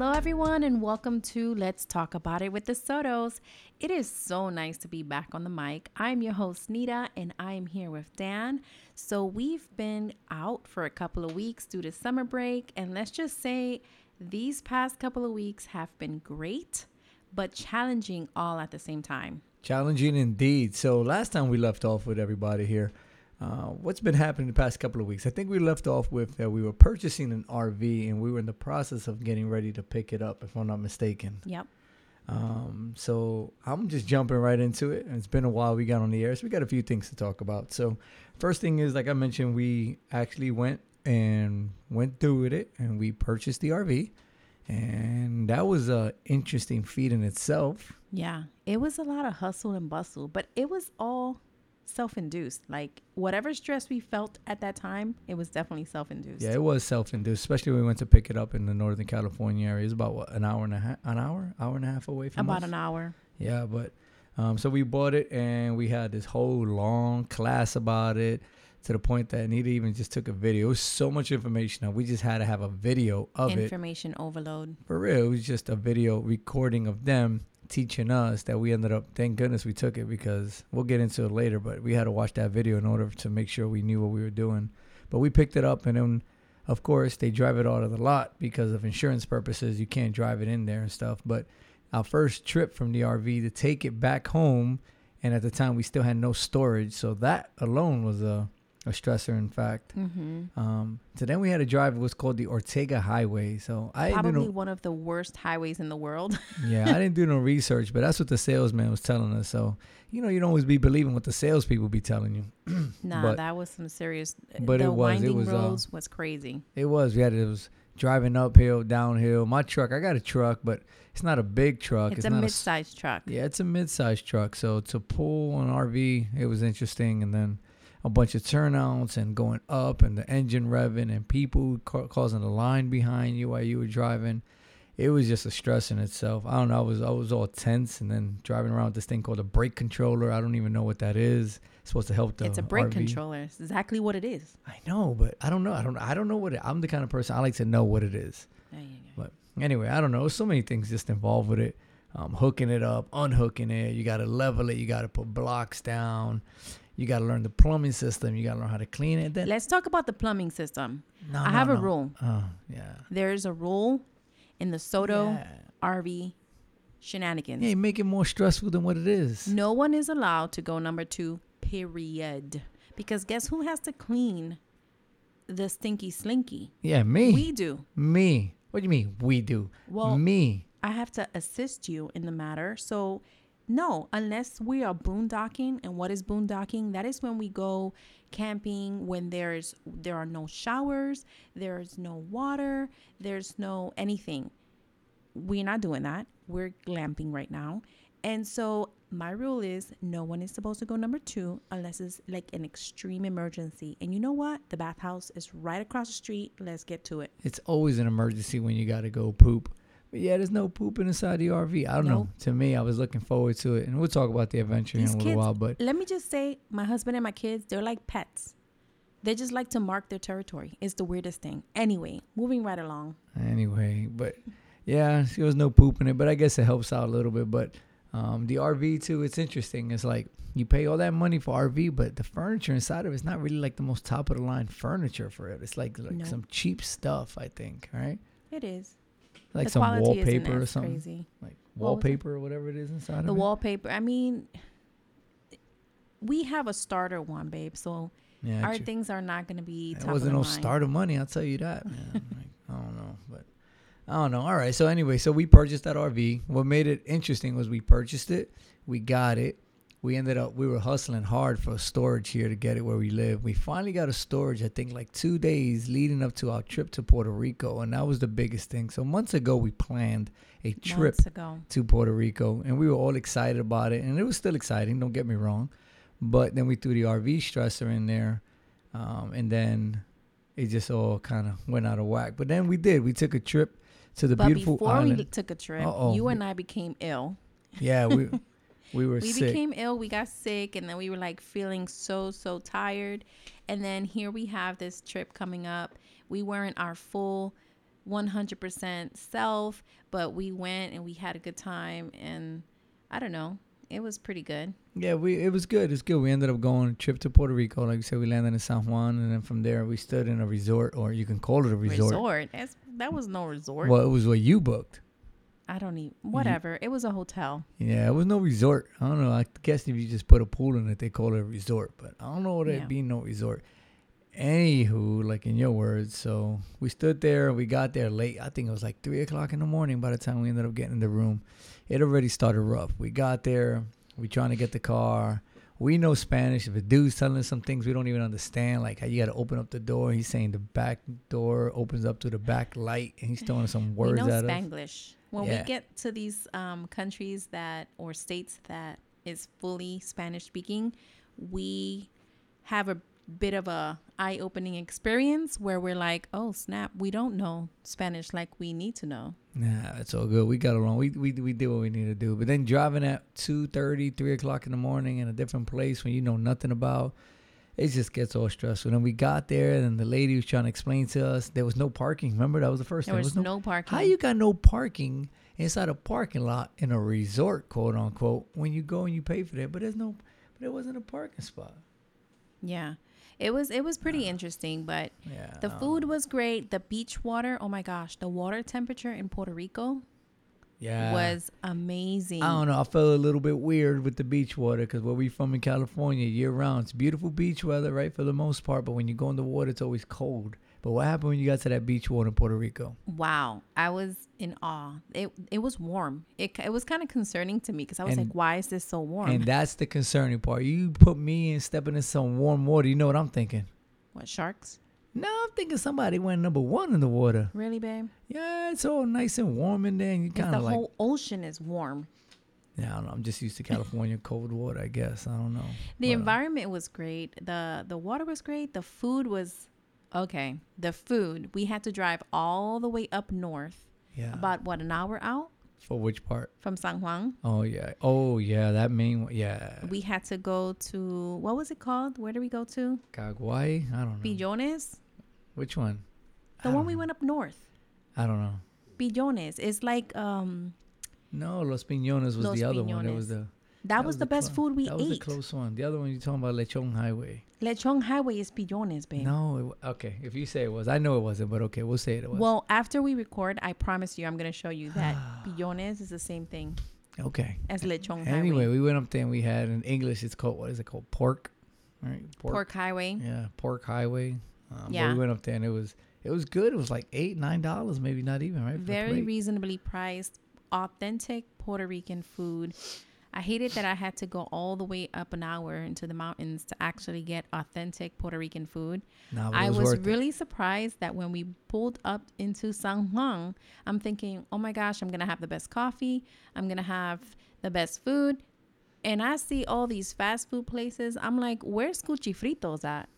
Hello, everyone, and welcome to Let's Talk About It with the Sotos. It is so nice to be back on the mic. I'm your host, Nita, and I am here with Dan. So we've been out for a couple of weeks due to summer break, and let's just say these past couple of weeks have been great, but challenging all at the same time. Challenging indeed. So last time we left off with everybody here, what's been happening the past couple of weeks? I think we left off with that we were purchasing an RV and we were in the process of getting ready to pick it up, if I'm not mistaken. Yep. So I'm just jumping right into it. And it's been a while we got on the air, so we got a few things to talk about. So first thing is, like I mentioned, we actually went through with it and we purchased the RV. And that was an interesting feat in itself. Yeah, it was a lot of hustle and bustle, but it was all self-induced. Like, whatever stress we felt at that time, it was definitely self-induced. Yeah, it was self-induced, especially when we went to pick it up in the Northern California area. It was about an hour and a half away from us? About an hour. Yeah, but so we bought it and we had this whole long class about it, to the point that Nita even just took a video. It was so much information that we just had to have a video of it. Information overload. For real, it was just a video recording of them teaching us that we ended up, thank goodness we took it, because we'll get into it later, but we had to watch that video in order to make sure we knew what we were doing. But we picked it up, and then of course they drive it out of the lot because of insurance purposes. You can't drive it in there and stuff. But our first trip from the RV to take it back home, and at the time we still had no storage, so that alone was a stressor, in fact. Mm-hmm. So then we had to drive what's called the Ortega Highway. So I probably one of the worst highways in the world. Yeah, I didn't do no research, but that's what the salesman was telling us. So, you know, you don't always be believing what the salespeople be telling you. Nah, that was some serious. But it was. It was. Roads was crazy. It was. We had it was driving uphill, downhill. My truck, I got a truck, but it's not a big truck. It's a mid-sized truck. Yeah, it's a mid-sized truck. So to pull an RV, it was interesting, and then a bunch of turnouts and going up and the engine revving and people causing a line behind you while you were driving. It was just a stress in itself. I don't know. I was all tense, and then driving around with this thing called a brake controller. I don't even know what that is. It's supposed to help the It's a brake RV. Controller. It's exactly what it is. I know, but I don't know. I don't know what it is. I'm the kind of person, I like to know what it is. But anyway, I don't know. So many things just involved with it. Hooking it up, unhooking it. You got to level it. You got to put blocks down. You got to learn the plumbing system. You got to learn how to clean it. Then let's talk about the plumbing system. I have a rule. Yeah. There's a rule in the Soto RV shenanigans. Yeah, make it more stressful than what it is. No one is allowed to go number two, period. Because guess who has to clean the stinky slinky? Yeah, me. We do. Me. What do you mean we do? Well, me. I have to assist you in the matter. So no, unless we are boondocking. And what is boondocking? That is when we go camping when there are no showers, there's no water, there's no anything. We're not doing that. We're glamping right now. And so my rule is no one is supposed to go number two unless it's like an extreme emergency. And you know what? The bathhouse is right across the street. Let's get to it. It's always an emergency when you got to go poop. But yeah, there's no pooping inside the RV. I don't know. To me, I was looking forward to it. And we'll talk about the adventure in a little while. But let me just say, my husband and my kids, they're like pets. They just like to mark their territory. It's the weirdest thing. Anyway, moving right along. Anyway, but yeah, there was no poop in it. But I guess it helps out a little bit. But the RV, too, it's interesting. It's like you pay all that money for RV, but the furniture inside of it is not really like the most top-of-the-line furniture for it. It's like some cheap stuff, I think, right? It is. Like some wallpaper or something. Crazy. Like wallpaper or whatever it is inside of it. The wallpaper. I mean, we have a starter one, babe. So our things are not going to be top of the line. It wasn't no starter money, I'll tell you that, man. I don't know. All right. So anyway, so we purchased that RV. What made it interesting was we purchased it. We got it. We were hustling hard for storage here to get it where we live. We finally got a storage, I think, like 2 days leading up to our trip to Puerto Rico. And that was the biggest thing. So months ago, we planned a trip to Puerto Rico. And we were all excited about it. And it was still exciting, don't get me wrong. But then we threw the RV stressor in there. And then it just all kind of went out of whack. But then we did. We took a trip to the beautiful island. But before we took a trip, you and I became ill. Yeah, We sick. Became ill. We got sick, and then we were like feeling so tired. And then here we have this trip coming up. We weren't our full 100% self, but we went and we had a good time, and I don't know, it was pretty good. Yeah, it was good. It's good. We ended up going a trip to Puerto Rico. Like you said, we landed in San Juan, and then from there we stood in a resort, or you can call it a resort. That was no resort. Well, it was what you booked. I don't even, whatever. It was a hotel. Yeah, it was no resort. I don't know. I guess if you just put a pool in it, they call it a resort. But I don't know what it'd be, no resort. Anywho, like in your words, so we stood there. We got there late. I think it was like 3 o'clock in the morning by the time we ended up getting in the room. It already started rough. We got there. We trying to get the car. We know Spanish. If a dude's telling us some things we don't even understand, like how you got to open up the door, he's saying the back door opens up to the back light, and he's throwing some words at us. We know Spanglish. When we get to these countries that, or states that is fully Spanish speaking, we have a bit of a eye-opening experience where we're like, oh snap, we don't know Spanish like we need to know. Nah, it's all good. We got along. We did what we needed to do. But then driving at 2:30, 3 o'clock in the morning in a different place when you know nothing about, it just gets all stressful. Then we got there, and the lady was trying to explain to us there was no parking. Remember, that was the first thing. There was no parking. How you got no parking inside a parking lot in a resort, quote unquote, when you go and you pay for that? But there wasn't a parking spot. Yeah, it was pretty interesting. But the food was great. The beach water, oh my gosh, the water temperature in Puerto Rico. Yeah, was amazing. I don't know. I felt a little bit weird with the beach water because where we from in California, year round, it's beautiful beach weather, right, for the most part. But when you go in the water, it's always cold. But what happened when you got to that beach water in Puerto Rico? Wow, I was in awe. It was warm. It was kind of concerning to me because I was like, why is this so warm? And that's the concerning part. You put me in stepping in some warm water. You know what I'm thinking? What, sharks? No, I'm thinking somebody went number one in the water. Really, babe? Yeah, it's all nice and warm in there. And you kind of like... the whole ocean is warm. Yeah, I don't know. I'm just used to California cold water, I guess. I don't know. The environment was great. The water was great. The food was... okay. The food. We had to drive all the way up north. Yeah. About, what, an hour out? For which part? From San Juan. Oh, yeah. Oh, yeah. That main one. Yeah. We had to go to... what was it called? Where did we go to? Caguay? I don't know. Piñones? Which one? The one we went up north. I don't know. Piñones. It's like... no, Los Piñones was the other one. It was the... that was the best food we ate. That was the close one. The other one you're talking about, Lechon Highway. Lechon Highway is Piñones, babe. No, okay. If you say it was, I know it wasn't, but okay, we'll say it was. Well, after we record, I promise you, I'm going to show you that Piñones is the same thing. Okay. As Lechon Highway. Anyway, we went up there and we had, in English, it's called, what is it called? Pork. All right. Pork Highway. Yeah, Pork Highway. But we went up there and it was good. It was like $8, $9, maybe not even, right? Very reasonably priced, authentic Puerto Rican food. I hated that I had to go all the way up an hour into the mountains to actually get authentic Puerto Rican food. No, I was really surprised that when we pulled up into San Juan, I'm thinking, oh my gosh, I'm going to have the best coffee. I'm going to have the best food. And I see all these fast food places. I'm like, where's Cuchifritos at?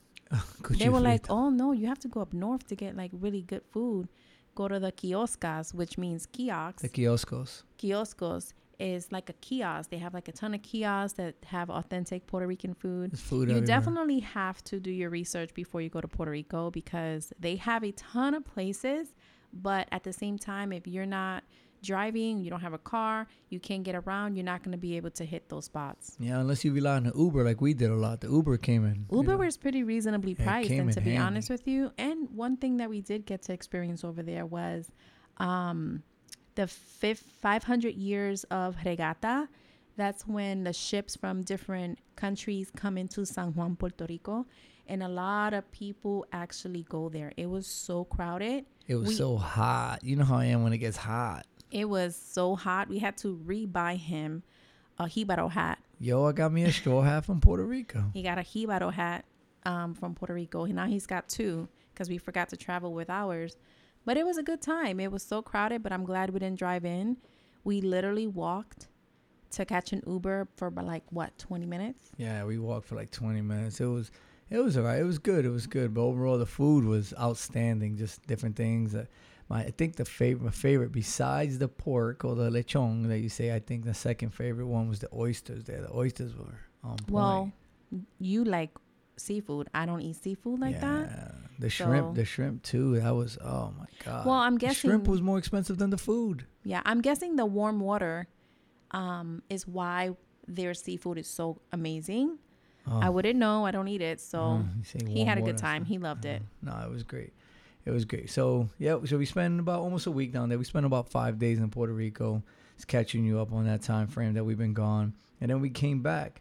They were like, oh no, you have to go up north to get like really good food. Go to the kioscas, which means kiosks. The kioscos. Kioscos. Is like a kiosk. They have like a ton of kiosks that have authentic Puerto Rican food. There's food everywhere. Definitely have to do your research before you go to Puerto Rico because they have a ton of places, but at the same time, if you're not driving, you don't have a car, you can't get around, you're not going to be able to hit those spots. Yeah, unless you rely on the Uber like we did a lot. The Uber came in. Uber was pretty reasonably priced, and to be honest with you, and one thing that we did get to experience over there was... the 500 years of Regatta. That's when the ships from different countries come into San Juan, Puerto Rico. And a lot of people actually go there. It was so crowded. It was so hot. You know how I am when it gets hot. It was so hot. We had to rebuy him a jibaro hat. Yo, I got me a straw hat from Puerto Rico. He got a jibaro hat from Puerto Rico. Now he's got two because we forgot to travel with ours. But it was a good time. It was so crowded, but I'm glad we didn't drive in. We literally walked to catch an Uber for like, what, 20 minutes? Yeah, we walked for like 20 minutes. It was all right. It was good. It was good. But overall, the food was outstanding, just different things. I think my favorite, besides the pork or the lechon that you say, I think the second favorite one was the oysters there. The oysters were on point. Well, you like seafood. I don't eat seafood like that. The shrimp too. That was, oh my God. Well, I'm guessing the shrimp was more expensive than the food. Yeah, I'm guessing the warm water is why their seafood is so amazing. Oh. I wouldn't know. I don't eat it. So he had a good time. He loved it. No, it was great. It was great. So, yeah, so we spent about almost a week down there. We spent about 5 days in Puerto Rico. It's catching you up on that time frame that we've been gone. And then we came back.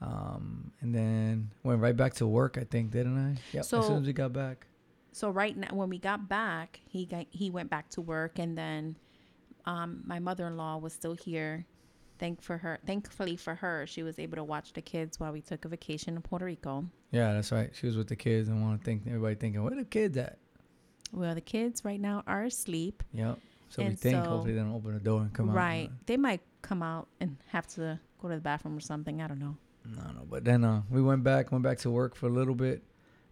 And then went right back to work, I think, didn't I? Yeah, so, as soon as we got back. So right now, when we got back, he went back to work. And then my mother-in-law was still here. Thankfully for her, she was able to watch the kids while we took a vacation in Puerto Rico. Yeah, that's right. She was with the kids. And everybody thinking, where are the kids at? Well, the kids right now are asleep. Yep. So and we think hopefully they don't open the door and come out. Right. They might come out and have to go to the bathroom or something. I don't know. No. But then we went back to work for a little bit.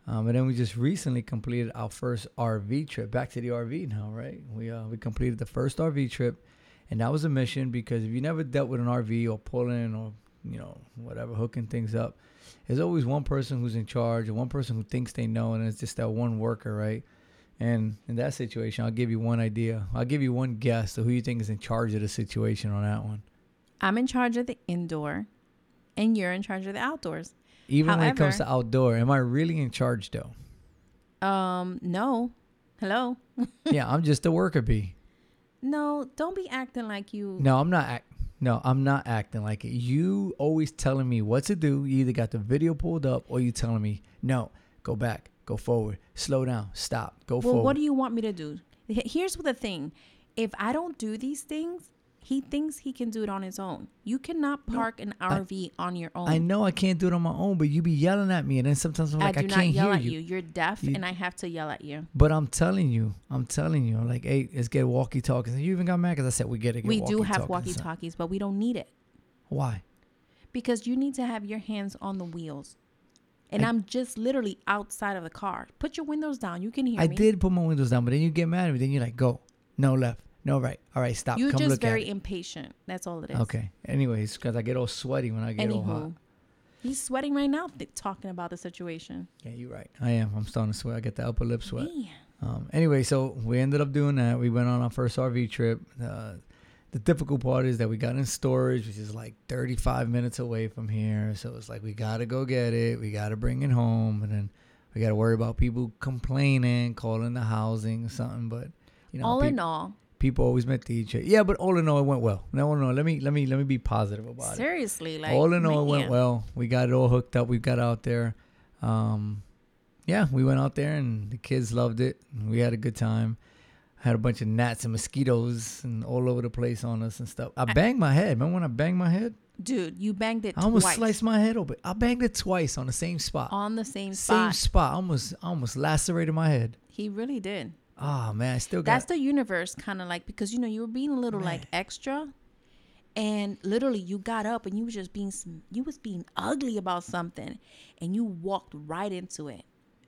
And then we just recently completed our first RV trip. Back to the RV now, right? We completed the first RV trip. And that was a mission because if you never dealt with an RV or pulling or, you know, whatever, hooking things up, there's always one person who's in charge and one person who thinks they know. And it's just that one worker, right? And in that situation, I'll give you one idea. I'll give you one guess of who you think is in charge of the situation on that one. I'm in charge of the indoor, and you're in charge of the outdoors. However, when it comes to outdoor, am I really in charge, though? No. Hello? Yeah, I'm just a worker bee. No, don't be acting like you... No, I'm not acting like it. You always telling me what to do. You either got the video pulled up or you telling me, no, go back. Go forward. Slow down. Stop. Go forward. Well, what do you want me to do? Here's the thing. If I don't do these things, he thinks he can do it on his own. You cannot park an RV on your own. I know I can't do it on my own, but you be yelling at me. And then sometimes I'm like, I can't hear you. I do not yell at you. You're deaf, and I have to yell at you. But I'm telling you, like, hey, let's get walkie-talkies. And you even got mad because I said we got to get walkie-talkies. We do have walkie-talkies, but we don't need it. Why? Because you need to have your hands on the wheels. And I'm just literally outside of the car. Put your windows down. You can hear me. I did put my windows down, but then you get mad at me. Then you're like, go. No left. No right. All right, stop. You're just very impatient. That's all it is. Okay. Anyways, because I get all sweaty when I get all hot. He's sweating right now talking about the situation. Yeah, you're right. I am. I'm starting to sweat. I get the upper lip sweat. Yeah. Anyway, so we ended up doing that. We went on our first RV trip. The difficult part is that we got in storage, which is like 35 minutes away from here. So it's like, we got to go get it. We got to bring it home. And then we got to worry about people complaining, calling the housing or something. But, you know, all in all, people always met the each other. Yeah, but all in all, it went well. No. Let me be positive about it. Seriously. Like, all in all, it went well. We got it all hooked up. We got out there. Yeah, we went out there and the kids loved it. We had a good time. Had a bunch of gnats and mosquitoes and all over the place on us and stuff. I banged my head. Remember when I banged my head? Dude, you banged it twice. I almost sliced my head open. I banged it twice on the same spot. Almost lacerated my head. He really did. Oh, man. I still got... That's the universe kind of like... Because, you know, you were being a little, man, like, extra. And literally, you got up and you was just being... You was being ugly about something. And you walked right into it.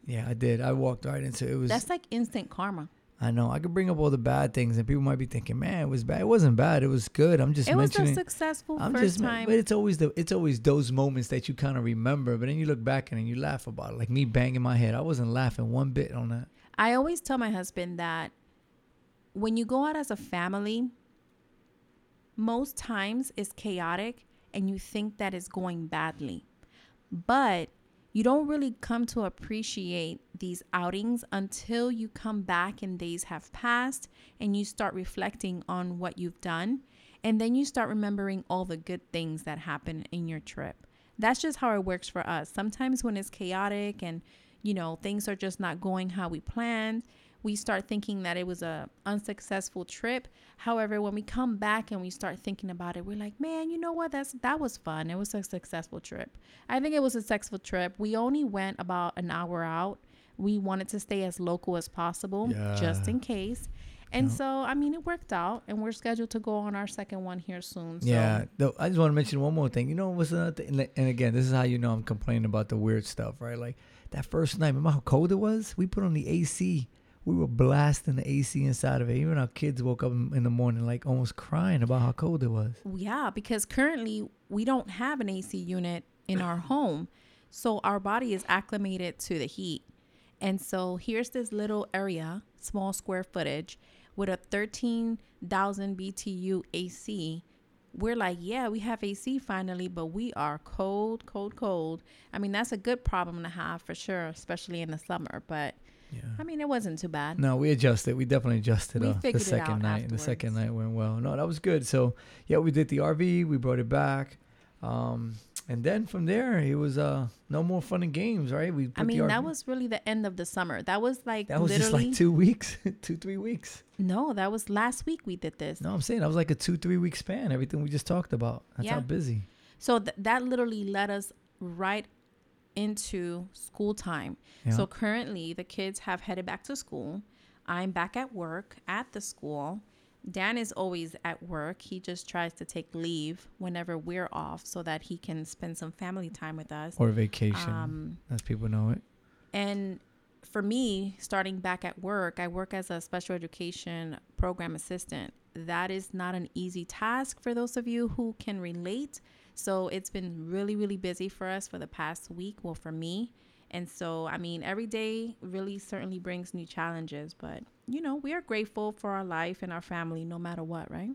Yeah, I did. I walked right into it. That's like instant karma. I know. I could bring up all the bad things, and people might be thinking, "Man, it was bad." It wasn't bad. It was good. I'm just mentioning. It was a successful first time. But it's always those moments that you kind of remember, but then you look back and then you laugh about it. Like me banging my head, I wasn't laughing one bit on that. I always tell my husband that when you go out as a family, most times it's chaotic, and you think that it's going badly, but you don't really come to appreciate these outings until you come back and days have passed and you start reflecting on what you've done. And then you start remembering all the good things that happened in your trip. That's just how it works for us. Sometimes when it's chaotic and, you know, things are just not going how we planned, we start thinking that it was a unsuccessful trip. However, when we come back and we start thinking about it, we're like, man, you know what? That was fun. It was a successful trip. I think it was a successful trip. We only went about an hour out. We wanted to stay as local as possible, just in case. And so, I mean, it worked out. And we're scheduled to go on our second one here soon. So. Yeah. Though, I just want to mention one more thing. You know, what's another thing? And again, this is how you know I'm complaining about the weird stuff, right? Like that first night, remember how cold it was? We put on the AC. We were blasting the AC inside of it. Even our kids woke up in the morning like almost crying about how cold it was. Yeah, because currently we don't have an AC unit in our home. So our body is acclimated to the heat. And so here's this little area, small square footage, with a 13,000 BTU AC. We're like, yeah, we have AC finally, but we are cold, cold, cold. I mean, that's a good problem to have for sure, especially in the summer. But, yeah. I mean, it wasn't too bad. No, we adjusted. We definitely adjusted the second night. Afterwards. The second night went well. No, that was good. So, yeah, we did the RV. We brought it back. And then from there, it was no more fun and games, right? That was really the end of the summer. That was just like 2 weeks, 2-3 weeks. No, that was last week we did this. No, I'm saying that was like a 2-3 week span, everything we just talked about. That's how busy. So that literally led us right into school time. Yeah. So currently, the kids have headed back to school. I'm back at work at the school. Dan is always at work. He just tries to take leave whenever we're off so that he can spend some family time with us. Or vacation, as people know it. And for me, starting back at work, I work as a special education program assistant. That is not an easy task for those of you who can relate. So it's been really, really busy for us for the past week. Well, for me. And so, I mean, every day really certainly brings new challenges. But, you know, we are grateful for our life and our family no matter what, right?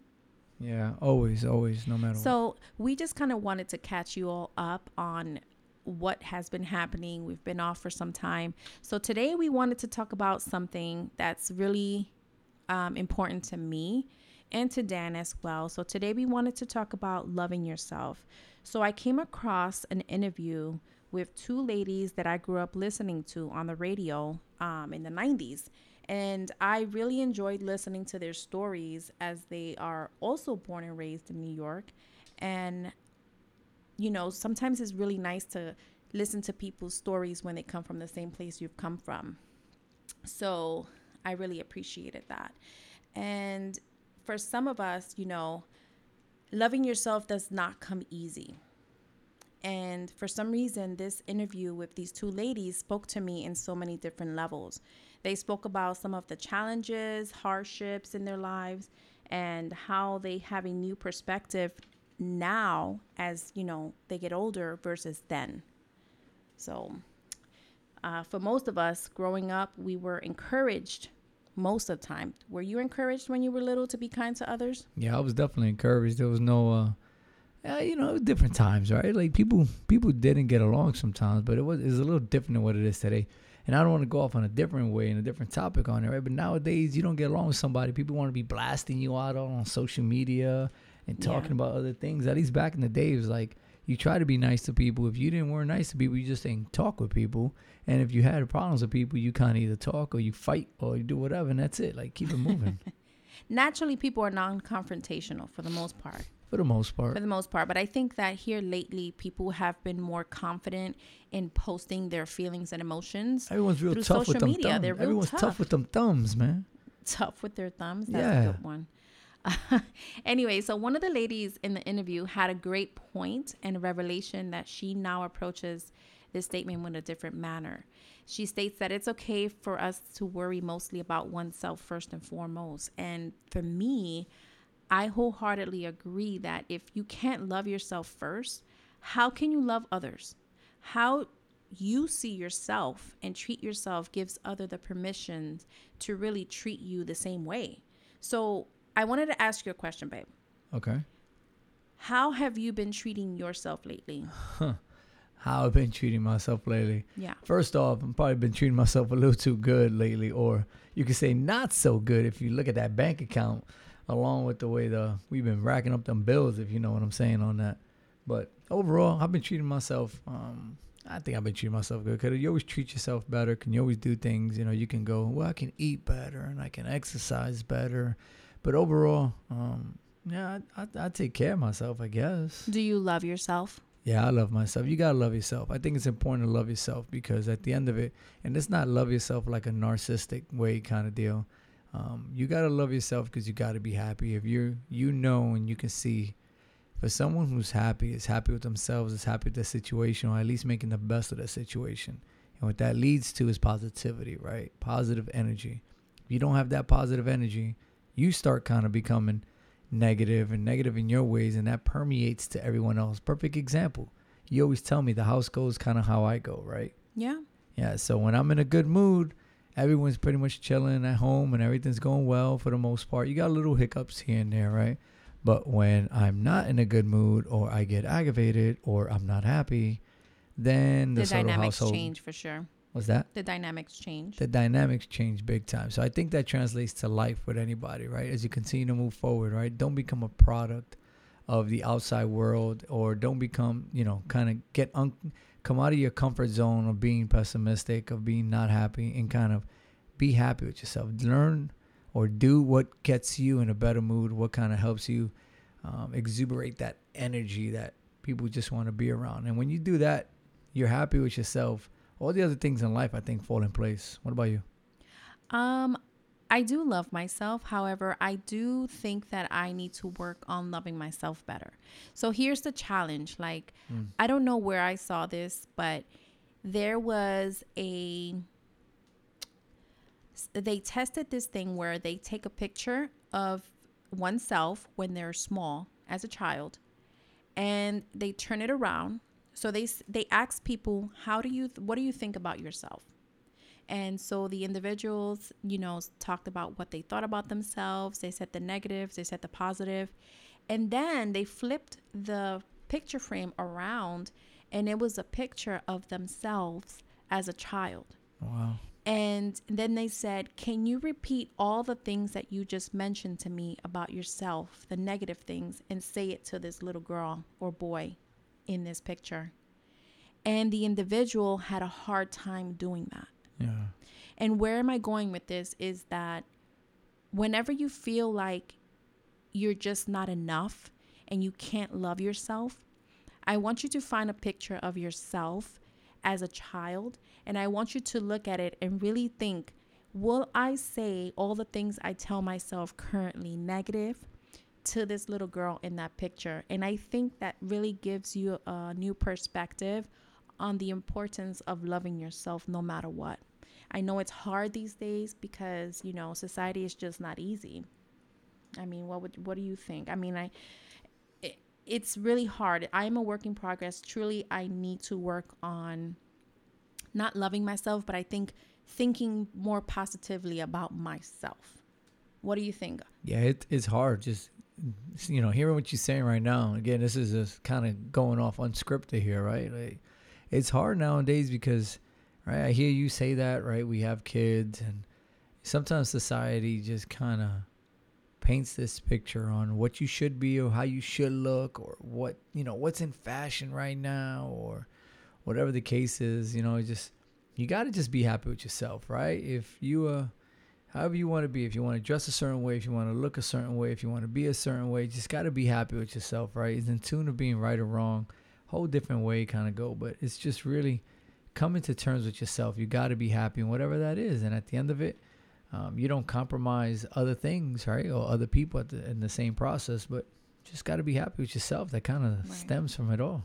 Yeah, always, always, no matter what. So we just kind of wanted to catch you all up on what has been happening. We've been off for some time. So today we wanted to talk about something that's really important to me and to Dan as well. So today we wanted to talk about loving yourself. So I came across an interview with two ladies that I grew up listening to on the radio in the 90s. And I really enjoyed listening to their stories as they are also born and raised in New York. And, you know, sometimes it's really nice to listen to people's stories when they come from the same place you've come from. So I really appreciated that. And for some of us, you know, loving yourself does not come easy. And for some reason, this interview with these two ladies spoke to me in so many different levels. They spoke about some of the challenges, hardships in their lives, and how they have a new perspective now as, you know, they get older versus then. So for most of us growing up, we were encouraged most of the time. Were you encouraged when you were little to be kind to others? Yeah, I was definitely encouraged. There was no... you know, different times, right? Like people didn't get along sometimes, but it was a little different than what it is today. And I don't want to go off on a different way and a different topic on it, right? But nowadays, you don't get along with somebody. People want to be blasting you out on social media and talking about other things. At least back in the day, it was like you try to be nice to people. If you didn't weren't nice to people, you just didn't talk with people. And if you had problems with people, you kind of either talk or you fight or you do whatever, and that's it. Like, keep it moving. Naturally, people are non-confrontational for the most part. But I think that here lately, people have been more confident in posting their feelings and emotions. Everyone's real tough with them thumbs. Everyone's tough with them thumbs, man. Tough with their thumbs? That's a good one. Anyway, so one of the ladies in the interview had a great point and revelation that she now approaches this statement with a different manner. She states that it's okay for us to worry mostly about oneself first and foremost. And for me, I wholeheartedly agree that if you can't love yourself first, how can you love others? How you see yourself and treat yourself gives others the permission to really treat you the same way. So I wanted to ask you a question, babe. Okay. How have you been treating yourself lately? How I've been treating myself lately? Yeah. First off, I've probably been treating myself a little too good lately, or you could say not so good if you look at that bank account. Along with the way we've been racking up them bills, if you know what I'm saying on that. But overall, I've been treating myself. I think I've been treating myself good. Because you always treat yourself better. Can you always do things? You know, you can go, well, I can eat better and I can exercise better. But overall, I take care of myself, I guess. Do you love yourself? Yeah, I love myself. You got to love yourself. I think it's important to love yourself because at the end of it, and it's not love yourself like a narcissistic way kind of deal. You got to love yourself because you got to be happy. If you know, and you can see for someone who's happy, is happy with themselves, is happy with their situation, or at least making the best of their situation. And what that leads to is positivity, right? Positive energy. If you don't have that positive energy, you start kind of becoming negative and negative in your ways. And that permeates to everyone else. Perfect example. You always tell me the house goes kind of how I go, right? Yeah. Yeah, so when I'm in a good mood, everyone's pretty much chilling at home and everything's going well for the most part. You got little hiccups here and there, right? But when I'm not in a good mood, or I get aggravated, or I'm not happy, then the dynamics change for sure. What's that? The dynamics change. The dynamics change big time. So I think that translates to life with anybody, right? As you continue to move forward, right? Don't become a product of the outside world, or don't become, you know, kind of come out of your comfort zone of being pessimistic, of being not happy, and kind of be happy with yourself. Learn or do what gets you in a better mood, what kind of helps you exuberate that energy that people just want to be around. And when you do that, you're happy with yourself. All the other things in life, I think, fall in place. What about you? I do love myself. However, I do think that I need to work on loving myself better. So here's the challenge. Like, I don't know where I saw this, but there was they tested this thing where they take a picture of oneself when they're small as a child, and they turn it around. So they ask people, what do you think about yourself? And so the individuals, you know, talked about what they thought about themselves. They said the negatives, they said the positive, and then they flipped the picture frame around, and it was a picture of themselves as a child. Wow. And then they said, can you repeat all the things that you just mentioned to me about yourself, the negative things, and say it to this little girl or boy in this picture? And the individual had a hard time doing that. Yeah. And where am I going with this is that whenever you feel like you're just not enough and you can't love yourself, I want you to find a picture of yourself as a child, and I want you to look at it and really think, will I say all the things I tell myself currently negative to this little girl in that picture? And I think that really gives you a new perspective on the importance of loving yourself no matter what. I know it's hard these days because, you know, society is just not easy. I mean, what do you think? I mean, it's really hard. I'm a work in progress. Truly, I need to work on not loving myself, but I think thinking more positively about myself. What do you think? Yeah, it's hard. Just, you know, hearing what you're saying right now. Again, this is just kind of going off unscripted here, right? Like, it's hard nowadays because, right, I hear you say that, right? We have kids, and sometimes society just kind of paints this picture on what you should be or how you should look, or what, you know, what's in fashion right now, or whatever the case is. You know, just, you got to just be happy with yourself, right? If you however you want to be, if you want to dress a certain way, if you want to look a certain way, if you want to be a certain way, just got to be happy with yourself, right? It's in tune to being right or wrong, whole different way kind of go, but it's just really coming to terms with yourself. You got to be happy in whatever that is, and at the end of it, you don't compromise other things, right? Or other people in the same process, but just got to be happy with yourself. That kind of stems from it all.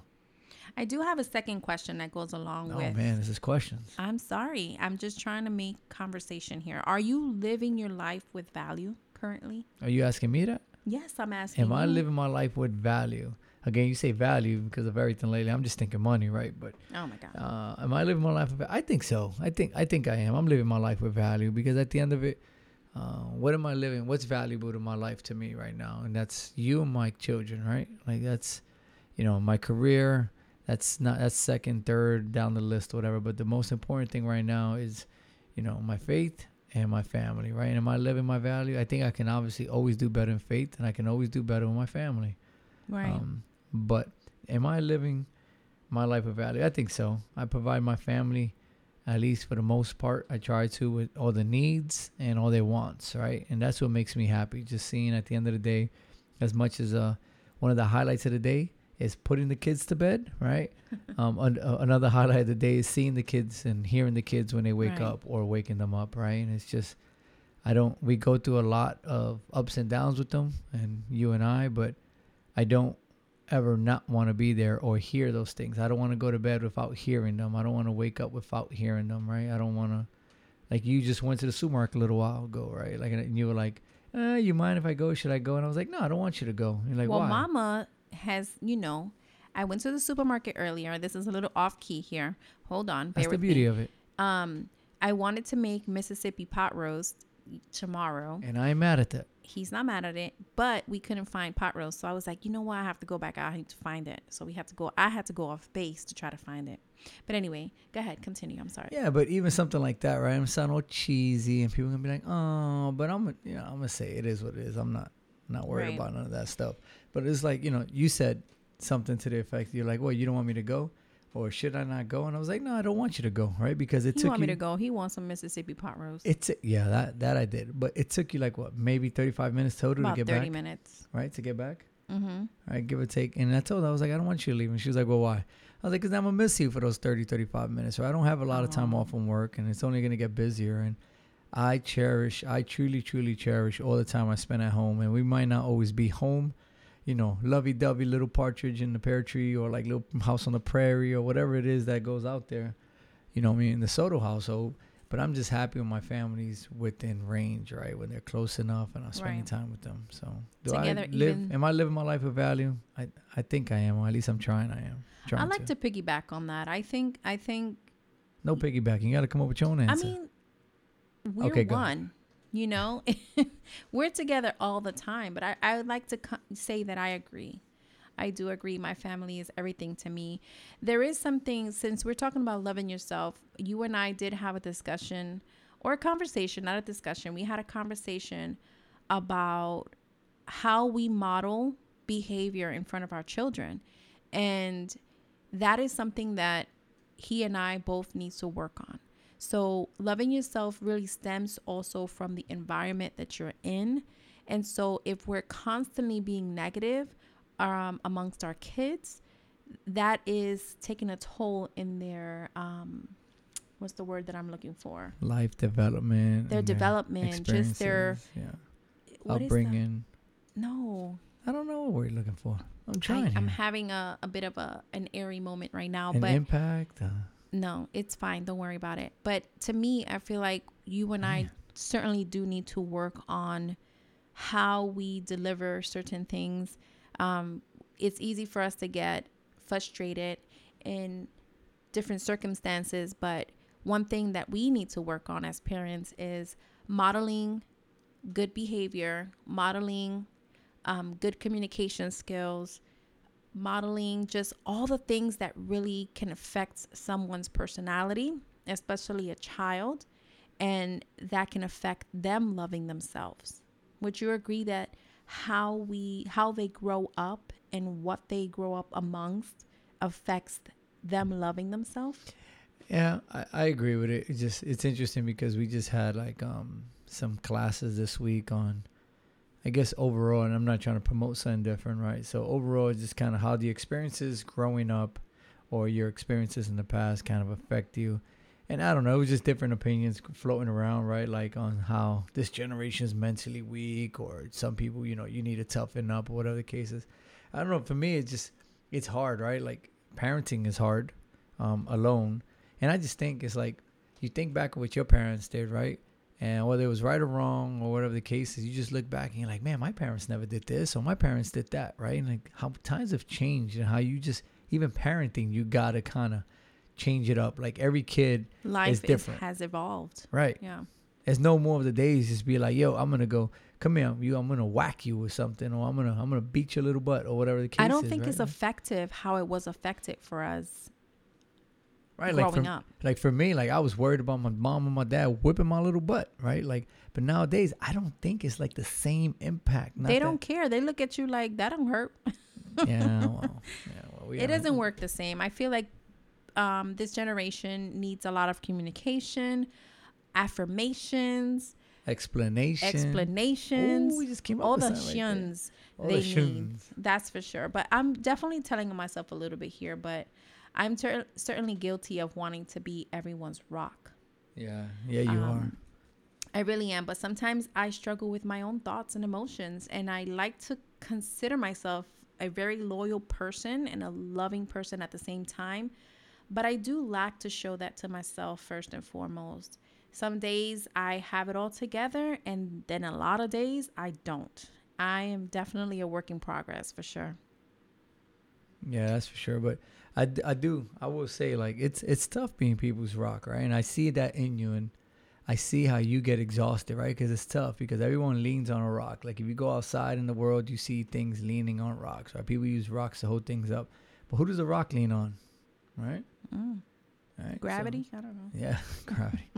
I do have a second question that goes along with... Oh, man, this is questions. I'm sorry. I'm just trying to make conversation here. Are you living your life with value currently? Are you asking me that? Yes, I'm asking you. Am I living my life with value? Again, you say value because of everything lately. I'm just thinking money, right? But oh my God, am I living my life with value? I think so. I think I am. I'm living my life with value because at the end of it, what am I living? What's valuable to my life to me right now? And that's you and my children, right? Like that's, you know, my career. That's second, third down the list, whatever. But the most important thing right now is, you know, my faith and my family, right? And am I living my value? I think I can obviously always do better in faith, and I can always do better with my family. Right. But am I living my life of value? I think so. I provide my family, at least for the most part, I try to, with all the needs and all their wants, right? And that's what makes me happy. Just seeing at the end of the day, as much as one of the highlights of the day is putting the kids to bed, right? Another highlight of the day is seeing the kids and hearing the kids when they wake right. up or waking them up, right? And it's just, we go through a lot of ups and downs with them, and you and I, but I don't ever not want to be there or hear those things. I don't want to go to bed without hearing them. I don't want to wake up without hearing them, right? I don't want to, like, you just went to the supermarket a little while ago, right? Like, and you were like, you mind if I go? Should I go? And I was like, no, I don't want you to go. And you're like, well, why? Mama has, you know, I went to the supermarket earlier. This is a little off key here. Hold on. That's the beauty of it. I wanted to make Mississippi pot roast tomorrow. And I'm mad at that. He's not mad at it, but we couldn't find pot roast. So I was like, you know what? I have to go back out to find it. So we had to go. I had to go off base to try to find it. But anyway, go ahead. Continue. I'm sorry. Yeah, but even something like that, right? I'm sounding all cheesy and people are going to be like, oh, but I'm going to say it is what it is. I'm not worried about none of that stuff. But it's like, you said something to the effect. You're like, well, you don't want me to go? Or should I not go? And I was like, no, I don't want you to go, right? Because it took you... He want me to go. He wants some Mississippi pot roast. That I did. But it took you like, what, maybe 35 minutes total to get back? About 30 minutes. Right, to get back? Mm-hmm. Right, give or take. And I told her, I was like, I don't want you to leave. And she was like, well, why? I was like, because I'm going to miss you for those 30, 35 minutes. Right? I don't have a lot of time off from work, and it's only going to get busier. And I truly, truly cherish all the time I spend at home. And we might not always be home, lovey-dovey little partridge in the pear tree or like little house on the prairie or whatever it is that goes out there, in the Soto household. But I'm just happy when my family's within range, right, when they're close enough and I'm spending time with them. So am I living my life with value? I think I am, or at least I'm trying. I like to piggyback on that. I think. No piggybacking. You got to come up with your own answer. I mean, we're one. We're together all the time, but I would like to say that I agree. I do agree. My family is everything to me. There is something, since we're talking about loving yourself, you and I did have a discussion or a conversation, not a discussion. We had a conversation about how we model behavior in front of our children. And that is something that he and I both need to work on. So loving yourself really stems also from the environment that you're in. And so if we're constantly being negative amongst our kids, that is taking a toll in their, what's the word that I'm looking for? Life development. Their development, just their upbringing. No. I don't know what we're looking for. I'm trying. I'm having a bit of an airy moment right now. An impact? No, it's fine. Don't worry about it. But to me, I feel like you and I certainly do need to work on how we deliver certain things. It's easy for us to get frustrated in different circumstances. But one thing that we need to work on as parents is modeling good behavior, modeling good communication skills, modeling just all the things that really can affect someone's personality, especially a child, and that can affect them loving themselves. Would you agree that how they grow up and what they grow up amongst affects them loving themselves? Yeah, I agree with it. It's interesting because we just had like some classes this week on, I guess overall, and I'm not trying to promote something different, right? So overall, just kind of how the experiences growing up or your experiences in the past kind of affect you. And I don't know, it was just different opinions floating around, right? Like on how this generation is mentally weak or some people, you need to toughen up or whatever the case is. I don't know. For me, it's hard, right? Like parenting is hard alone. And I just think it's like you think back what your parents did, right? And whether it was right or wrong or whatever the case is, you just look back and you're like, man, my parents never did this or my parents did that, right? And like how times have changed and how you just, even parenting, you got to kind of change it up. Like every kid is different. Life has evolved. Right. Yeah. There's no more of the days just be like, yo, I'm going to go, come here, I'm going to whack you with something or I'm going to beat your little butt or whatever the case is. I don't think it's effective how it was effective for us. Right, growing up. Like for me, like I was worried about my mom and my dad whipping my little butt, right? Like, but nowadays I don't think it's like the same impact. They don't care. They look at you like that don't hurt. It doesn't work the same. I feel like this generation needs a lot of communication, affirmations, explanations. Ooh, we just came up all with the shims right they need. That's for sure. But I'm definitely telling myself a little bit here, but. I'm certainly guilty of wanting to be everyone's rock. Yeah, you are. I really am. But sometimes I struggle with my own thoughts and emotions. And I like to consider myself a very loyal person and a loving person at the same time. But I do lack to show that to myself first and foremost. Some days I have it all together. And then a lot of days I don't. I am definitely a work in progress for sure. Yeah, that's for sure. But I do. I will say, like, it's tough being people's rock, right? And I see that in you, and I see how you get exhausted, right? Because it's tough, because everyone leans on a rock. Like, if you go outside in the world, you see things leaning on rocks, right? People use rocks to hold things up. But who does a rock lean on, right? Mm. Right? Gravity? So, I don't know. Yeah, gravity.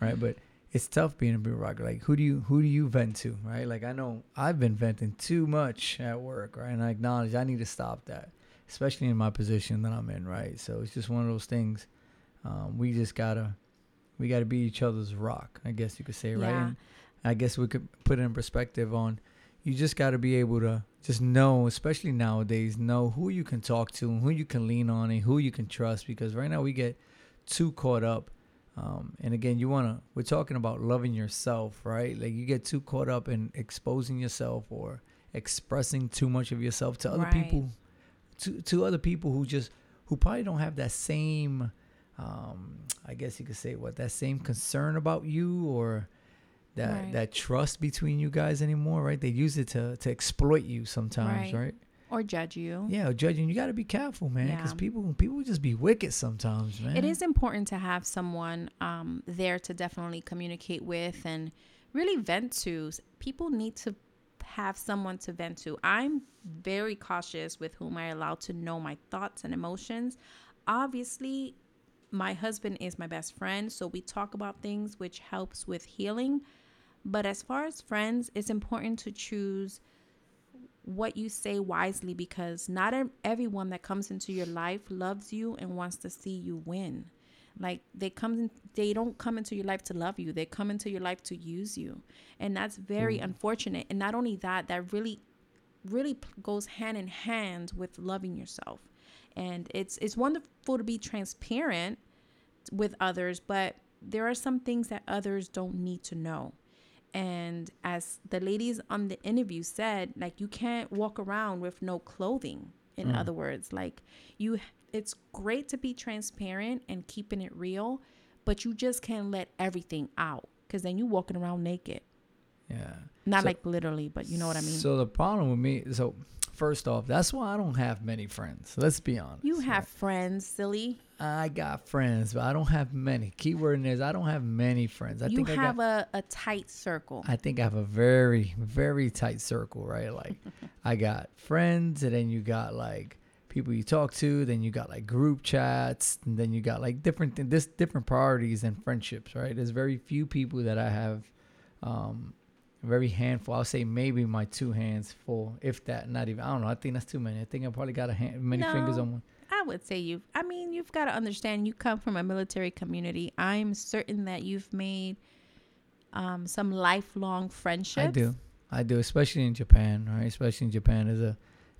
Right, but it's tough being a big rock. Like, who do you vent to, right? Like, I know I've been venting too much at work, right? And I acknowledge I need to stop that, especially in my position that I'm in, right? So it's just one of those things. We gotta be each other's rock, I guess you could say, right? Yeah. And I guess we could put it in perspective on, you just gotta be able to just know, especially nowadays, know who you can talk to and who you can lean on and who you can trust, because right now we get too caught up. And again, we're talking about loving yourself, right? Like, you get too caught up in exposing yourself or expressing too much of yourself to other people, to other people who probably don't have that same, I guess you could say, that same concern about you, or that trust between you guys anymore, right? They use it to exploit you sometimes, right? Or judge you. Yeah, or judging. You got to be careful, man, because people just be wicked sometimes, man. It is important to have someone there to definitely communicate with and really vent to. People need to have someone to vent to. I'm very cautious with whom I allow to know my thoughts and emotions. Obviously, my husband is my best friend, so we talk about things, which helps with healing. But as far as friends, it's important to choose what you say wisely, because not everyone that comes into your life loves you and wants to see you win. Like, they don't come into your life to love you. They come into your life to use you. And that's very unfortunate. And not only that, that really, really goes hand in hand with loving yourself. And it's wonderful to be transparent with others, but there are some things that others don't need to know. And as the ladies on the interview said, like, you can't walk around with no clothing. In other words, like, it's great to be transparent and keeping it real, but you just can't let everything out, because then you're walking around naked. Yeah. Not so, like literally, but you know what I mean? So the problem with me, so first off, that's why I don't have many friends. Let's be honest. You have friends, silly. I got friends, but I don't have many. Keyword in there is I don't have many friends. I think I have a tight circle. I think I have a very, very tight circle, right? Like, I got friends, and then you got, like, people you talk to, then you got, like, group chats, and then you got, like, different priorities and friendships, right? There's very few people that I have, very handful. I'll say maybe my two hands full, if that. Not even. I don't know. I think that's too many. I think I probably got fingers on one. I would say you've got to understand, you come from a military community. I'm certain that you've made some lifelong friendships. I do, especially in Japan, right? Especially in Japan,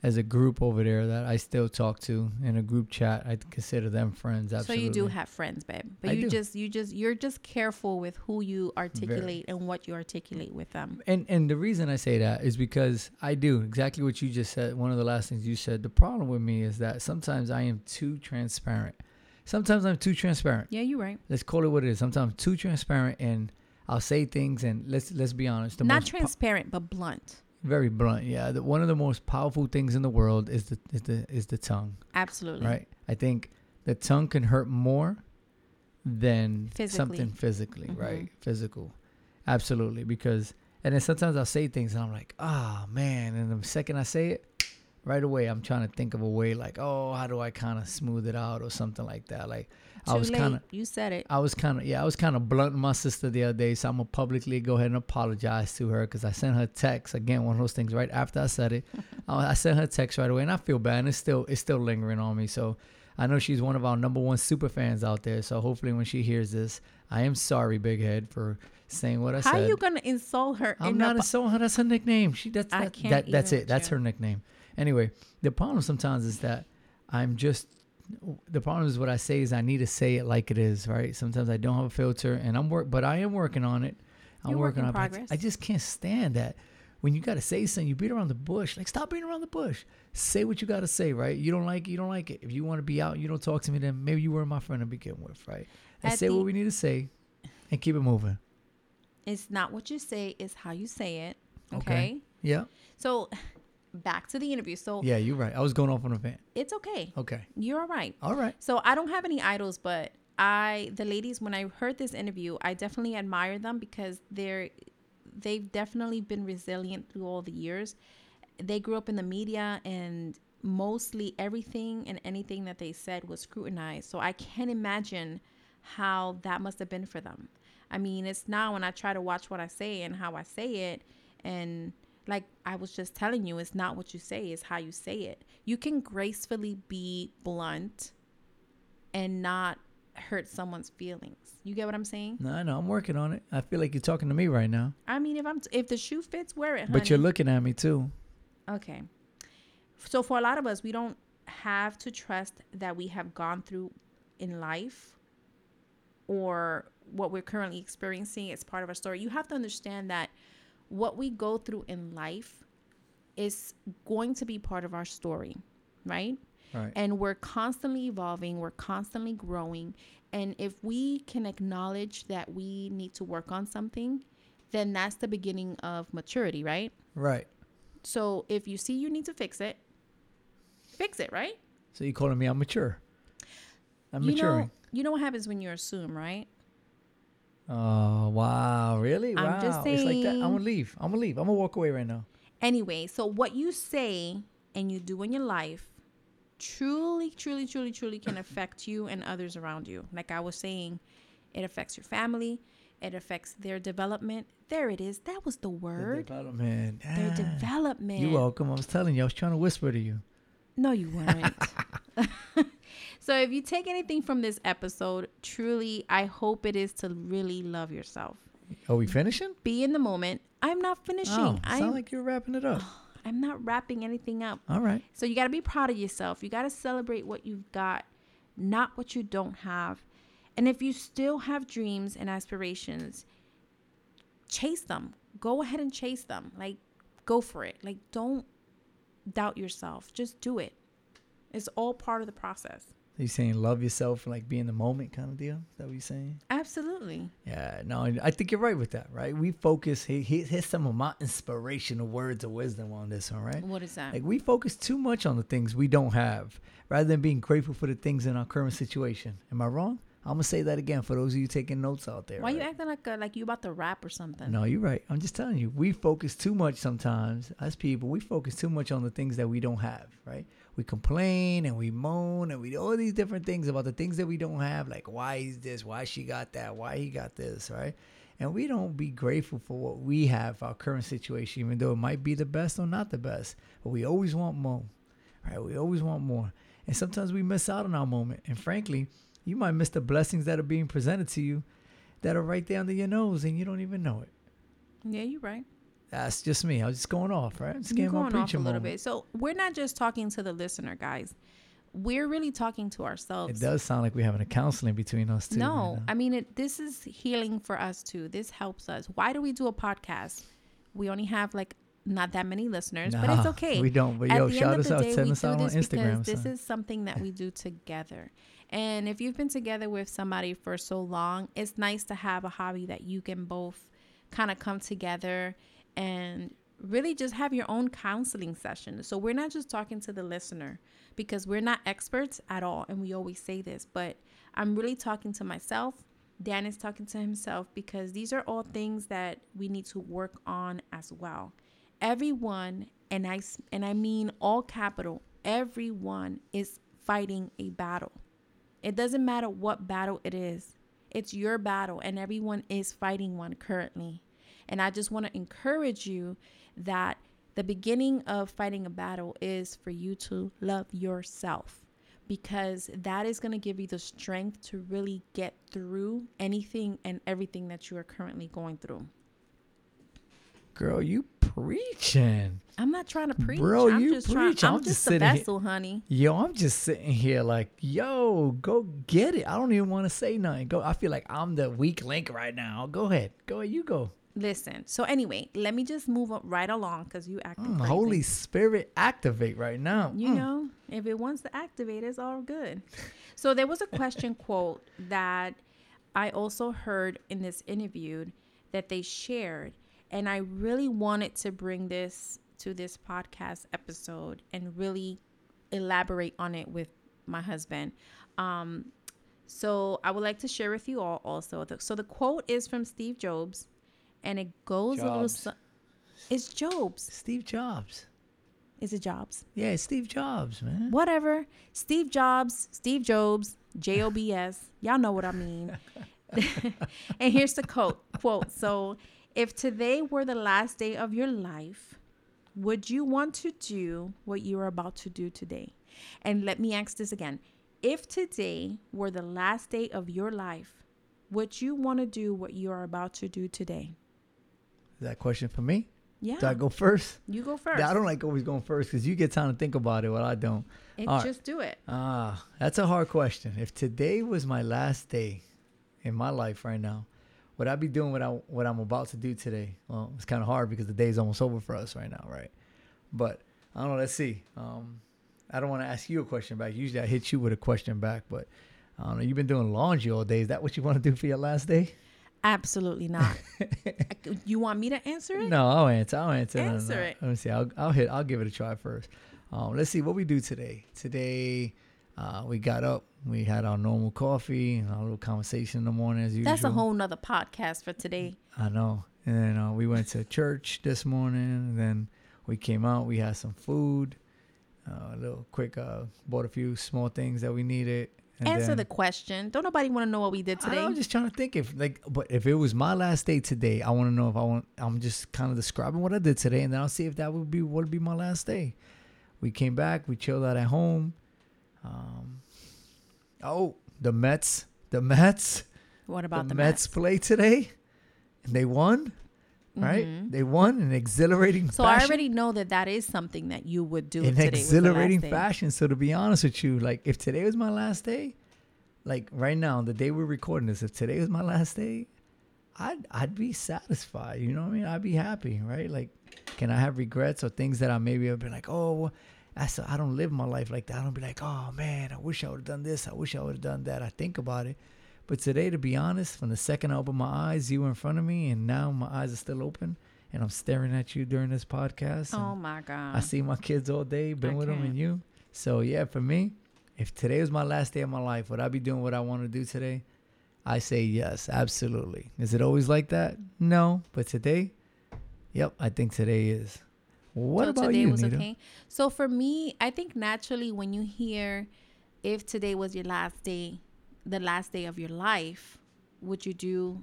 as a group over there that I still talk to in a group chat. I consider them friends. Absolutely. So you do have friends, babe. But you're just careful with who you articulate and what you articulate with them. And the reason I say that is because I do exactly what you just said. One of the last things you said, the problem with me is that sometimes I am too transparent. Yeah, you're right. Let's call it what it is. Sometimes too transparent, and I'll say things, and let's be honest. Not transparent, but blunt. Very blunt, yeah. One of the most powerful things in the world is the tongue. Absolutely. Right? I think the tongue can hurt more than physically, mm-hmm. right? Physical. Absolutely. Because, and then sometimes I'll say things and I'm like, ah, man. And the second I say it, right away, I'm trying to think of a way, like, oh, how do I kind of smooth it out or something like that? Like, you said it. I was kind of blunt with my sister the other day, so I'm going to publicly go ahead and apologize to her, because I sent her a text. Again, one of those things right after I said it. I sent her a text right away, and I feel bad, and it's still lingering on me. So I know she's one of our number one super fans out there, so hopefully when she hears this, I am sorry, Big Head, for saying what I said. How are you going to insult her? I'm not insulting her. That's her nickname. That's it. That's her nickname. Anyway, the problem sometimes is that the problem is what I say is I need to say it like it is, right? Sometimes I don't have a filter, and I am working on it. You're working on progress. I just can't stand that. When you got to say something, you beat around the bush. Like, stop beating around the bush. Say what you got to say, right? You don't like it, you don't like it. If you want to be out, you don't talk to me, then maybe you weren't my friend to begin with, right? And say what we need to say and keep it moving. It's not what you say, it's how you say it. Okay? Yeah. So back to the interview. So yeah, you're right. I was going off on a rant. It's okay. Okay. You're all right. All right. So I don't have any idols, but the ladies, when I heard this interview, I definitely admire them because they've definitely been resilient through all the years. They grew up in the media, and mostly everything and anything that they said was scrutinized. So I can't imagine how that must have been for them. I mean, it's now when I try to watch what I say and how I say it. And like I was just telling you, it's not what you say, it's how you say it. You can gracefully be blunt and not hurt someone's feelings. You get what I'm saying? No, I'm working on it. I feel like you're talking to me right now. I mean, if the shoe fits, wear it, honey. But you're looking at me too. Okay. So for a lot of us, we don't have to trust that we have gone through in life or what we're currently experiencing as part of our story. You have to understand that what we go through in life is going to be part of our story, right? Right. And we're constantly evolving. We're constantly growing. And if we can acknowledge that we need to work on something, then that's the beginning of maturity, right? Right. So if you see you need to fix it, right? So you're calling me immature. I'm maturing. You know what happens when you assume, right? Oh, wow. Really? I'm just saying. It's like that. I'm going to leave. I'm going to walk away right now. Anyway, so what you say and you do in your life truly can affect you and others around you. Like I was saying, it affects your family. It affects their development. There it is. That was the word. Their development. You're welcome. I was telling you, I was trying to whisper to you. No, you weren't. So if you take anything from this episode, truly, I hope it is to really love yourself. Are we finishing? Be in the moment. I'm not finishing. Oh, sound like you're wrapping it up. I'm not wrapping anything up. All right. So you got to be proud of yourself. You got to celebrate what you've got, not what you don't have. And if you still have dreams and aspirations, chase them. Go ahead and chase them. Like, go for it. Like, don't doubt yourself. Just do it. It's all part of the process. Are you saying love yourself, like be in the moment kind of deal? Is that what you're saying? Absolutely. Yeah, no, I think you're right with that, right? We focus, here's some of my inspirational words of wisdom on this one, right? What is that? Like we focus too much on the things we don't have rather than being grateful for the things in our current situation. Am I wrong? I'm going to say that again for those of you taking notes out there. Why are you acting like you about to rap or something? No, you're right. I'm just telling you, we focus too much sometimes. Us people, we focus too much on the things that we don't have, right? We complain and we moan and we do all these different things about the things that we don't have. Like, why is this? Why she got that? Why he got this, right? And we don't be grateful for what we have, our current situation, even though it might be the best or not the best. But we always want more, right? We always want more. And sometimes we miss out on our moment. And frankly, you might miss the blessings that are being presented to you that are right there under your nose and you don't even know it. Yeah, you're right. That's just me. I was just going off, right? Just getting my preaching moment. You're going off a little bit. So we're not just talking to the listener, guys. We're really talking to ourselves. It does sound like we're having a counseling between us two. No, right, I mean, this is healing for us too. This helps us. Why do we do a podcast? We only have like not that many listeners, but it's okay. We don't. But yo, shout us out. Send us out on Instagram. This is something that we do together. And if you've been together with somebody for so long, it's nice to have a hobby that you can both kind of come together and really just have your own counseling session. So we're not just talking to the listener because we're not experts at all. And we always say this, but I'm really talking to myself. Dan is talking to himself because these are all things that we need to work on as well. Everyone, and I mean all capital, everyone is fighting a battle. It doesn't matter what battle it is. It's your battle, and everyone is fighting one currently. And I just want to encourage you that the beginning of fighting a battle is for you to love yourself, because that is going to give you the strength to really get through anything and everything that you are currently going through. Girl, you preaching. I'm not trying to preach. Bro, I'm you just preach. Trying, I'm just a vessel, here. Honey. Yo, I'm just sitting here like, yo, go get it. I don't even want to say nothing. Go. I feel like I'm the weak link right now. Go ahead. Go ahead. You go. Listen. So anyway, let me just move up right along because you acting crazy. Holy Spirit, activate right now. You know, if it wants to activate, it's all good. So there was a question quote that I also heard in this interview that they shared. And I really wanted to bring this to this podcast episode and really elaborate on it with my husband. So I would like to share with you all also. So the quote is from Steve Jobs, and it goes a little... It's Jobs. Steve Jobs. Is it Jobs? Yeah, it's Steve Jobs, man. Whatever. Steve Jobs, Steve Jobs, J-O-B-S. Y'all know what I mean. And here's the quote. So, if today were the last day of your life, would you want to do what you are about to do today? And let me ask this again. If today were the last day of your life, would you want to do what you are about to do today? Is that a question for me? Yeah. Do I go first? You go first. I don't like always going first because you get time to think about it while I don't. Just do it. That's a hard question. If today was my last day in my life right now, would I be doing what I'm about to do today? Well, it's kind of hard because the day's almost over for us right now, right? But I don't know. Let's see. I don't want to ask you a question back. Usually I hit you with a question back, but I don't know. You've been doing laundry all day. Is that what you want to do for your last day? Absolutely not. You want me to answer it? No, I'll answer. Answer it. Let me see. I'll give it a try first. Let's see what we do today. Today, we got up. We had our normal coffee and our little conversation in the morning as usual. That's a whole nother podcast for today. I know. And then we went to church this morning. And then we came out. We had some food. A little quick. Bought a few small things that we needed. Answer the question. Don't nobody want to know what we did today. I'm just trying to think if it was my last day today, I want to know if I'm just kind of describing what I did today, and then I'll see if that would be my last day. We came back, we chilled out at home. The Mets. What about the Mets? The Mets play today, and they won. Right? Mm-hmm. They won in exhilarating fashion. I already know that is something that you would do in today. In exhilarating fashion. So to be honest with you, like if today was my last day, like right now, the day we're recording this, if today was my last day, I'd be satisfied. You know what I mean? I'd be happy, right? Like, can I have regrets or things that I maybe have been like, oh, I don't live my life like that. I don't be like, oh man, I wish I would have done this. I wish I would have done that. I think about it. But today, to be honest, from the second I opened my eyes, you were in front of me, and now my eyes are still open, and I'm staring at you during this podcast. Oh, my God. I see my kids all day, been with them and you. So, yeah, for me, if today was my last day of my life, would I be doing what I want to do today? I say yes, absolutely. Is it always like that? No. But today, yep, I think today is. What about you, Nita? So today was okay. So for me, I think naturally when you hear if today was your last day, the last day of your life, would you do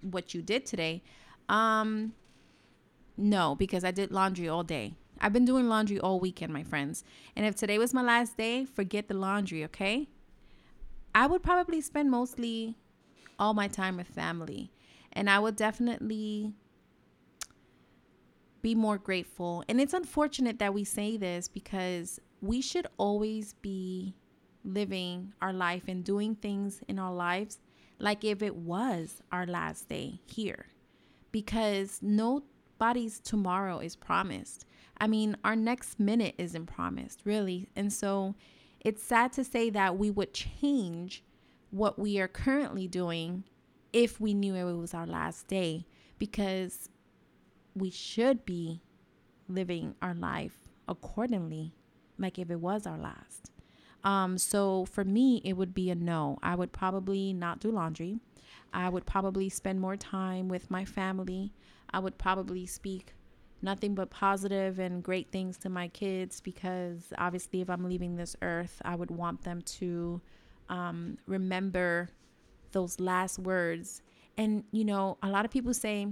what you did today? No, because I did laundry all day. I've been doing laundry all weekend, my friends. And if today was my last day, forget the laundry, okay? I would probably spend mostly all my time with family. And I would definitely be more grateful. And it's unfortunate that we say this because we should always be living our life and doing things in our lives like if it was our last day here, because nobody's tomorrow is promised. I mean, our next minute isn't promised, really. And so it's sad to say that we would change what we are currently doing if we knew it was our last day, because we should be living our life accordingly like if it was our last. So for me, it would be a no. I would probably not do laundry. I would probably spend more time with my family. I would probably speak nothing but positive and great things to my kids, because obviously if I'm leaving this earth, I would want them to remember those last words. And, you know, a lot of people say,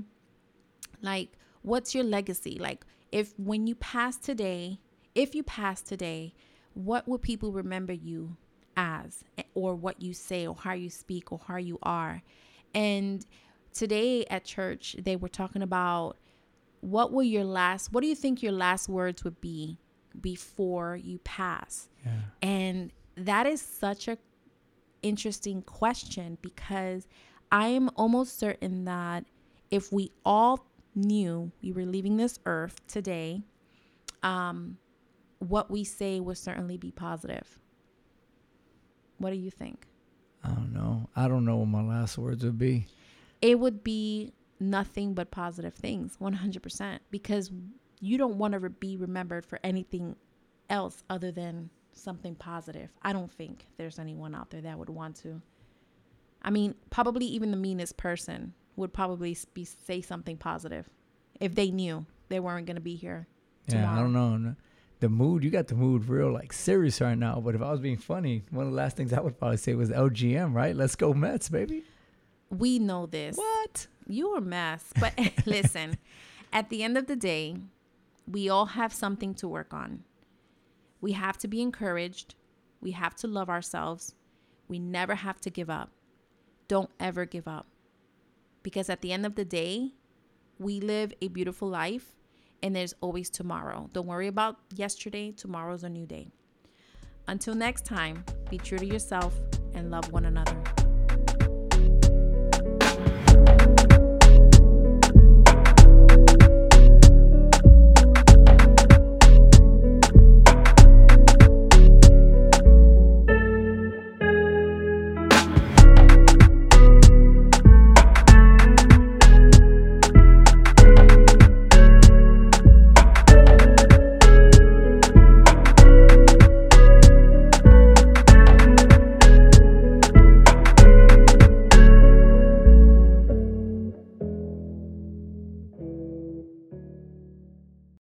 like, what's your legacy? Like, if you pass today, what will people remember you as, or what you say, or how you speak, or how you are? And today at church, they were talking about what do you think your last words would be before you pass? Yeah. And that is such an interesting question, because I am almost certain that if we all knew we were leaving this earth today, what we say will certainly be positive. What do you think? I don't know. I don't know what my last words would be. It would be nothing but positive things, 100%, because You don't want to be remembered for anything else other than something positive. I don't think there's anyone out there that would want to. I mean, probably even the meanest person would probably say something positive if they knew they weren't going to be here tomorrow. Yeah, I don't know. The mood, you got the mood real, like, serious right now. But if I was being funny, one of the last things I would probably say was LGM, right? Let's go Mets, baby. We know this. What? You're a mess. But listen, at the end of the day, we all have something to work on. We have to be encouraged. We have to love ourselves. We never have to give up. Don't ever give up. Because at the end of the day, we live a beautiful life. And there's always tomorrow. Don't worry about yesterday. Tomorrow's a new day. Until next time, be true to yourself and love one another.